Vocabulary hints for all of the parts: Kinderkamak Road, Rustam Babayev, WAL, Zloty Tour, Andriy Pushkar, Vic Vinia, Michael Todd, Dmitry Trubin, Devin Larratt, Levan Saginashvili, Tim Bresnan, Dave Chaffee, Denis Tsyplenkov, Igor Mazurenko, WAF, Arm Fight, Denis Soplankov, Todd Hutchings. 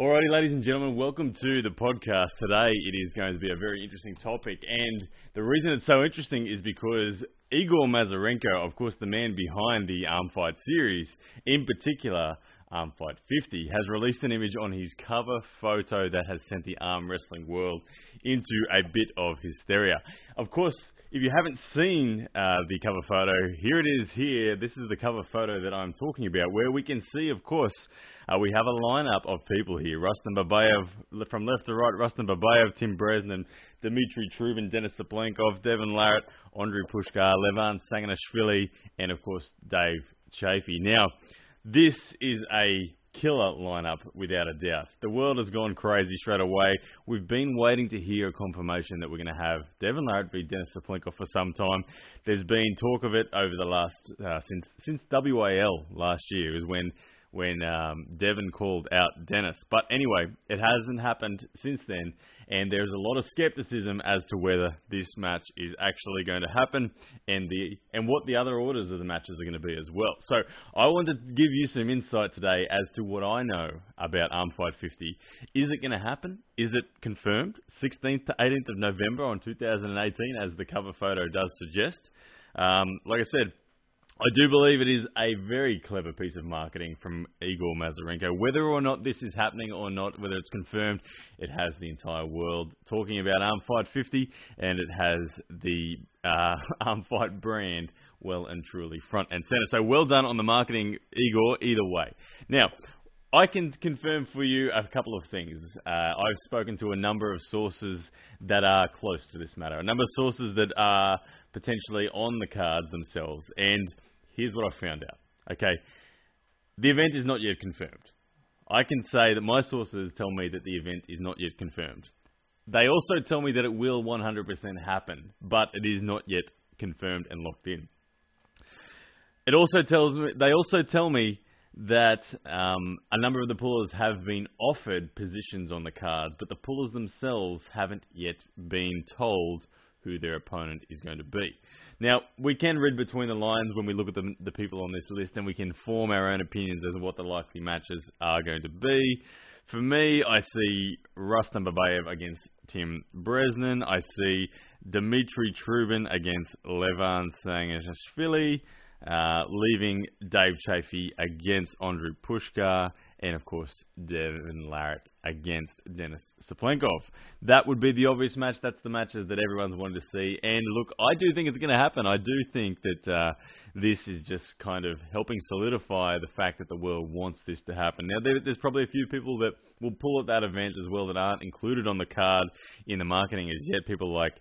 Alrighty, ladies and gentlemen, welcome to the podcast. Today it is going to be a very interesting topic, and the reason it's so interesting is because Igor Mazurenko, of course the man behind the Arm Fight series, in particular Arm Fight 50, has released an image on his cover photo that has sent the arm wrestling world into a bit of hysteria. Of course, if you haven't seen the cover photo, here it is here. This is the cover photo that I'm talking about, where we can see, of course, we have a lineup of people here. Rustam Babayev, from left to right, Rustam Babayev, Tim Bresnan, Dmitry Trubin, Denis Tsyplenkov, Devin Larratt, Andriy Pushkar, Levan Saginashvili, and, of course, Dave Chaffee. Now, this is a killer lineup, without a doubt. The world has gone crazy straight away. We've been waiting to hear a confirmation that we're going to have Devin Larratt v. Denis Soplankov for some time. There's been talk of it over the last since WAL last year is when Devin called out Denis. But anyway, it hasn't happened since then, and there's a lot of skepticism as to whether this match is actually going to happen and what the other orders of the matches are going to be as well. So I wanted to give you some insight today as to what I know about Arm Fight 50. Is it going to happen? Is it confirmed? 16th to 18th of November on 2018, as the cover photo does suggest. Like I said, I do believe it is a very clever piece of marketing from Igor Mazurenko. Whether or not this is happening or not, whether it's confirmed, it has the entire world talking about Arm Fight 50, and it has the Arm Fight brand well and truly front and center. So well done on the marketing, Igor, either way. Now, I can confirm for you a couple of things. I've spoken to a number of sources that are close to this matter, a number of sources that are potentially on the cards themselves, and here's what I found out. Okay, the event is not yet confirmed. I can say that my sources tell me that the event is not yet confirmed. They also tell me that it will 100% happen, but it is not yet confirmed and locked in. It also tells me, they also tell me that a number of the pullers have been offered positions on the cards, but the pullers themselves haven't yet been told who their opponent is going to be. Now, we can read between the lines when we look at the people on this list, and we can form our own opinions as to what the likely matches are going to be. For me, I see Rustam Babayev against Tim Bresnan. I see Dmitry Trubin against Levan Saginashvili, leaving Dave Chaffee against Andriy Pushkar, and of course Devin Larratt against Denis Soplankov. That would be the obvious match. That's the matches that everyone's wanted to see. And look, I do think it's going to happen. I do think that this is just kind of helping solidify the fact that the world wants this to happen. Now, there's probably a few people that will pull at that event as well that aren't included on the card in the marketing as yet. People like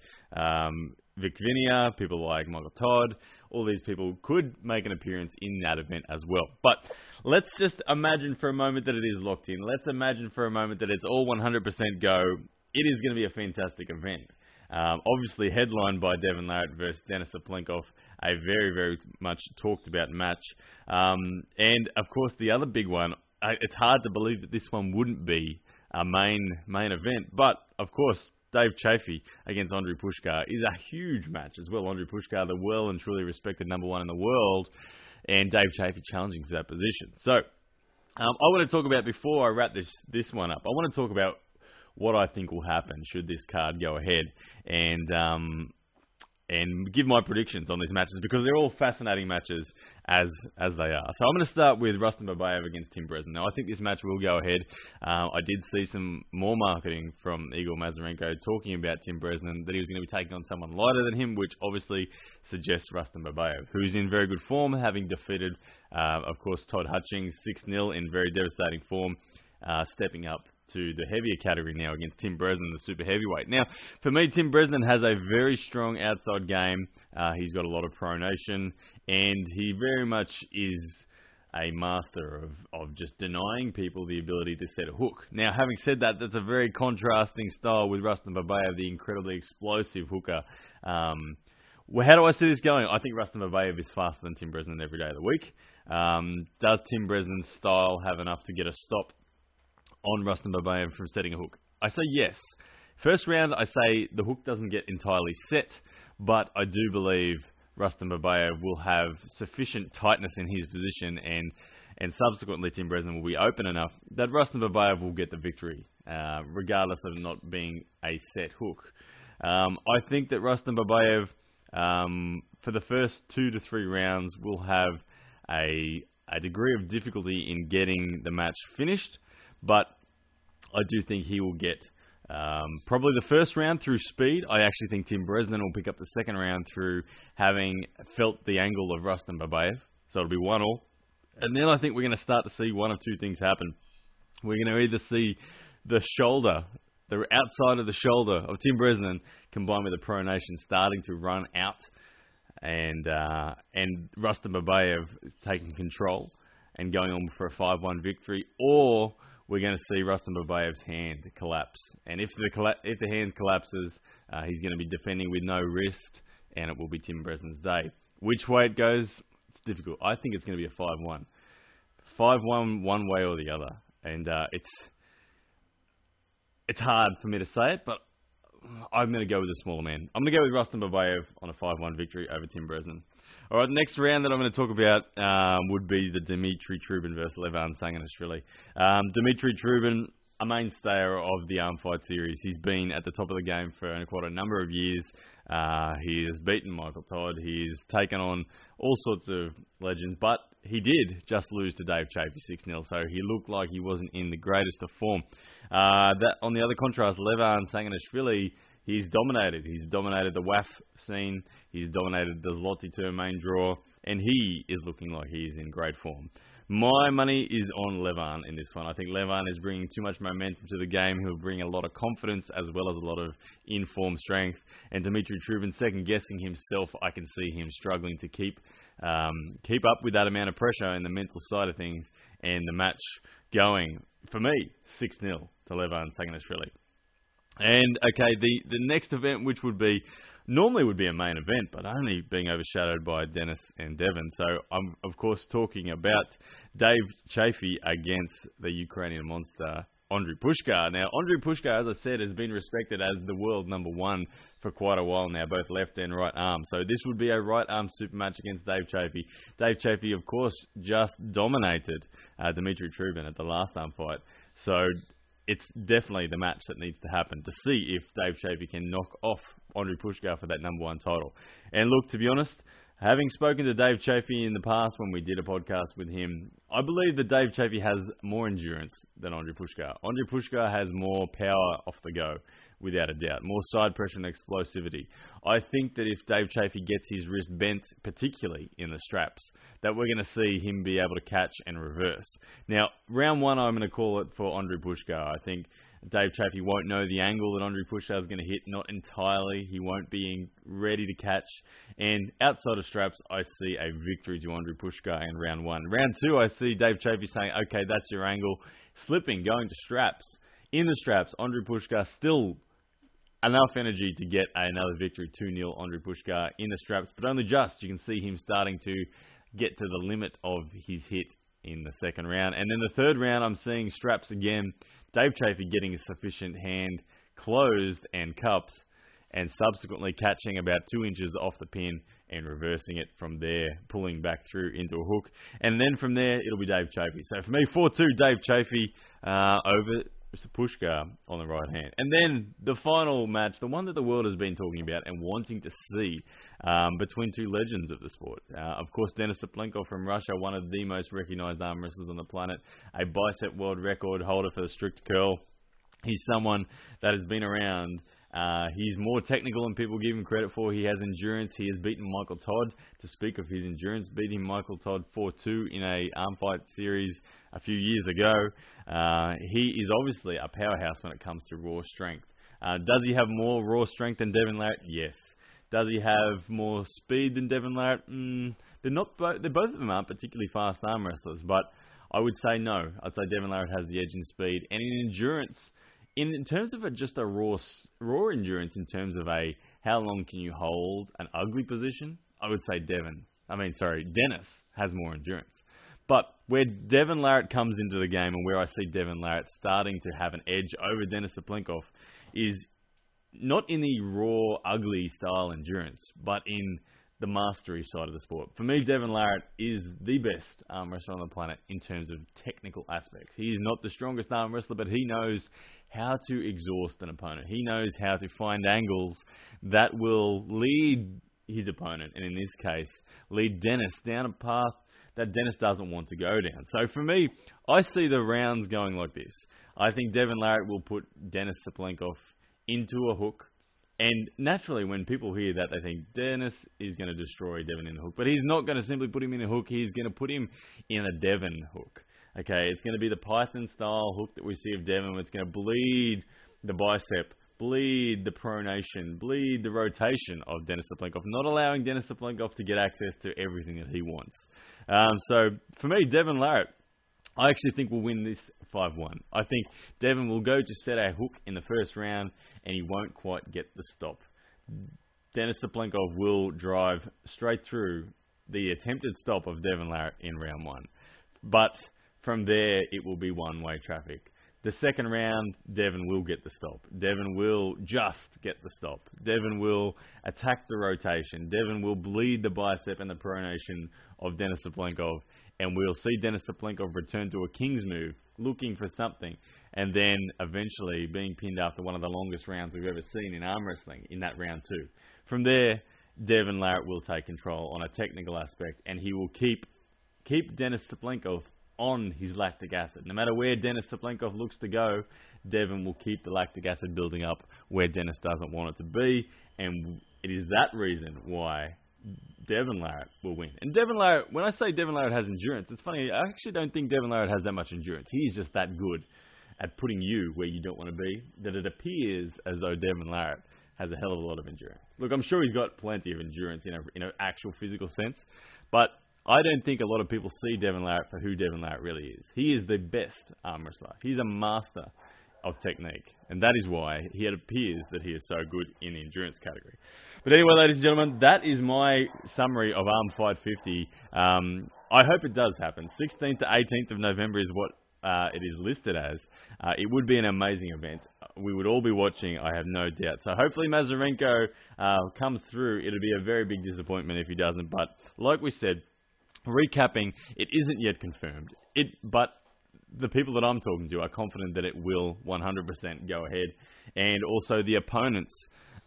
Vic Vinia, people like Michael Todd, all these people could make an appearance in that event as well. But let's just imagine for a moment that it is locked in. Let's imagine for a moment that it's all 100% go. It is going to be a fantastic event. Obviously headlined by Devin Larratt versus Denis Tsyplenkov, a very, very much talked about match. And of course the other big one, it's hard to believe that this one wouldn't be a main event. But of course, Dave Chaffee against Andriy Pushkar is a huge match as well. Andriy Pushkar, the well and truly respected number one in the world, and Dave Chaffee challenging for that position. So, I want to talk about, before I wrap this one up, I want to talk about what I think will happen should this card go ahead, and give my predictions on these matches, because they're all fascinating matches as they are. So I'm going to start with Rustam Babayev against Tim Bresnan. Now, I think this match will go ahead. I did see some more marketing from Igor Mazurenko talking about Tim Bresnan, that he was going to be taking on someone lighter than him, which obviously suggests Rustam Babayev, who's in very good form, having defeated, of course, Todd Hutchings 6-0 in very devastating form, stepping up to the heavier category now against Tim Bresnan, the super heavyweight. Now, for me, Tim Bresnan has a very strong outside game. He's got a lot of pronation, and he very much is a master of just denying people the ability to set a hook. Now, having said that, that's a very contrasting style with Rustam Babayev, the incredibly explosive hooker. Well, how do I see this going? I think Rustam Babayev is faster than Tim Bresnan every day of the week. Does Tim Bresnan's style have enough to get a stop on Rustam Babayev from setting a hook? I say yes. First round, I say the hook doesn't get entirely set, but I do believe Rustam Babayev will have sufficient tightness in his position and and subsequently Tim Bresnan will be open enough that Rustam Babayev will get the victory, regardless of not being a set hook. I think that Rustam Babayev, for the first 2 to 3 rounds, will have a degree of difficulty in getting the match finished, but I do think he will get probably the first round through speed. I actually think Tim Bresnan will pick up the second round through having felt the angle of Rustam Babayev, so it'll be 1-1. And then I think we're going to start to see one of 2 things happen. We're going to either see the shoulder, the outside of the shoulder of Tim Bresnan, combined with the pronation starting to run out, and Rustam Babayev is taking control and going on for a 5-1 victory, or we're going to see Rustam Babayev's hand collapse. And if the hand collapses, he's going to be defending with no wrist, and it will be Tim Bresnan's day. Which way it goes, it's difficult. I think it's going to be a 5-1. 5-1 one way or the other. And it's hard for me to say it, but I'm going to go with the smaller man. I'm going to go with Rustam Babayev on a 5-1 victory over Tim Bresnan. All right, the next round that I'm going to talk about would be the Dmitry Trubin versus Levan Saginashvili. Dmitry Trubin, a mainstayer of the Arm Fight series. He's been at the top of the game for quite a number of years. He has beaten Michael Todd. He's taken on all sorts of legends, but he did just lose to Dave Chaffee 6-0, so he looked like he wasn't in the greatest of form. On the other contrast, Levan Saginashvili, he's dominated. He's dominated the WAF scene. He's dominated the Zloty Tour main draw, and he is looking like he is in great form. My money is on Levan in this one. I think Levan is bringing too much momentum to the game. He'll bring a lot of confidence as well as a lot of in-form strength. And Dmitry Trubin second-guessing himself, I can see him struggling to keep up with that amount of pressure and the mental side of things, and the match going, for me, 6-0 to Levan Saginashvili. And, okay, the next event, which would be a main event, but only being overshadowed by Denis and Devin. So I'm, of course, talking about Dave Chaffee against the Ukrainian monster, Andriy Pushkar. Now, Andriy Pushkar, as I said, has been respected as the world number 1 for quite a while now, both left and right arm. So this would be a right arm super match against Dave Chaffee. Dave Chaffee, of course, just dominated Dmitry Trubin at the last Arm Fight. So it's definitely the match that needs to happen to see if Dave Chaffee can knock off Andriy Pushkar for that number 1 title. And look, to be honest, having spoken to Dave Chaffee in the past when we did a podcast with him, I believe that Dave Chaffee has more endurance than Andriy Pushkar. Andriy Pushkar has more power off the go, without a doubt, more side pressure and explosivity. I think that if Dave Chaffee gets his wrist bent, particularly in the straps, that we're going to see him be able to catch and reverse. Now, round 1, I'm going to call it for Andriy Pushkar. I think Dave Chaffee won't know the angle that Andriy Pushkar is going to hit, not entirely. He won't be ready to catch. And outside of straps, I see a victory to Andriy Pushkar in round 1. Round 2, I see Dave Chaffee saying, okay, that's your angle. Slipping, going to straps. In the straps, Andriy Pushkar still enough energy to get another victory, 2-0 Andriy Pushkar in the straps, but only just. You can see him starting to get to the limit of his hit in the second round. And then the third round, I'm seeing straps again. Dave Chaffee getting a sufficient hand closed and cupped, and subsequently catching about 2 inches off the pin and reversing it from there, pulling back through into a hook. And then from there, it'll be Dave Chaffee. So for me, 4-2 Dave Chaffee over Pushkar on the right hand. And then the final match, the one that the world has been talking about and wanting to see between 2 legends of the sport. Of course, Denis Tsyplenkov from Russia, one of the most recognized arm wrestlers on the planet, a bicep world record holder for the strict curl. He's someone that has been around. He's more technical than people give him credit for. He has endurance. He has beaten Michael Todd. To speak of his endurance, beating Michael Todd 4-2 in an Arm Fight series a few years ago. He is obviously a powerhouse when it comes to raw strength. Does he have more raw strength than Devin Larratt? Yes. Does he have more speed than Devin Larratt? Both of them aren't particularly fast arm wrestlers, but I would say no. I'd say Devin Larratt has the edge in speed and in endurance. In terms of just a raw endurance, in terms of how long can you hold an ugly position, I would say Denis has more endurance. But where Devin Larratt comes into the game, and where I see Devin Larratt starting to have an edge over Denis Tsyplenkov, is not in the raw, ugly style endurance, but in the mastery side of the sport. For me, Devin Larratt is the best arm wrestler on the planet in terms of technical aspects. He is not the strongest arm wrestler, but he knows how to exhaust an opponent. He knows how to find angles that will lead his opponent, and in this case, lead Denis down a path that Denis doesn't want to go down. So for me, I see the rounds going like this. I think Devin Larratt will put Denis Tsyplenkov into a hook, and naturally when people hear that, they think Denis is going to destroy Devin in a hook, but he's not going to simply put him in a hook, he's going to put him in a Devin hook. Okay, it's going to be the Python style hook that we see of Devin. It's going to bleed the bicep, bleed the pronation, bleed the rotation of Denis Tsyplenkov, not allowing Denis Tsyplenkov to get access to everything that he wants. So for me, Devin Larratt, I actually think will win this 5-1. I think Devin will go to set a hook in the first round, and he won't quite get the stop. Denis Tsyplenkov will drive straight through the attempted stop of Devin Larratt in round one. But from there, it will be one-way traffic. The second round, Devin will get the stop. Devin will just get the stop. Devin will attack the rotation. Devin will bleed the bicep and the pronation of Denis Tsyplenkov. And we'll see Denis Tsyplenkov return to a king's move, looking for something, and then eventually being pinned after one of the longest rounds we've ever seen in arm wrestling in that round two. From there, Devin Larratt will take control on a technical aspect, and he will keep Denis Tsyplenkov on his lactic acid. No matter where Denis Tsyplenkov looks to go, Devin will keep the lactic acid building up where Denis doesn't want it to be, and it is that reason why Devin Larratt will win. And Devin Larratt, when I say Devin Larratt has endurance, it's funny, I actually don't think Devin Larratt has that much endurance. He's just that good at putting you where you don't want to be, that it appears as though Devin Larratt has a hell of a lot of endurance. Look, I'm sure he's got plenty of endurance in an actual physical sense, but I don't think a lot of people see Devin Larratt for who Devin Larratt really is. He is the best arm wrestler. He's a master of technique, and that is why it appears that he is so good in the endurance category. But anyway, ladies and gentlemen, that is my summary of Arm Fight 50. I hope it does happen. 16th to 18th of November is what it is listed as. It would be an amazing event. We would all be watching, I have no doubt. So hopefully Mazurenko comes through. It'll be a very big disappointment if he doesn't. But like we said, recapping, it isn't yet confirmed. But the people that I'm talking to are confident that it will 100% go ahead. And also the opponents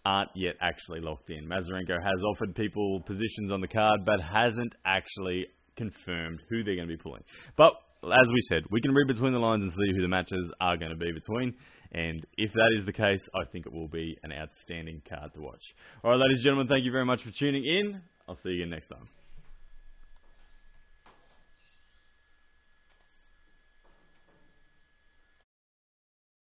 aren't yet actually locked in. Mazurenko has offered people positions on the card, but hasn't actually confirmed who they're going to be pulling. But as we said, we can read between the lines and see who the matches are going to be between. And if that is the case, I think it will be an outstanding card to watch. All right, ladies and gentlemen, thank you very much for tuning in. I'll see you again next time.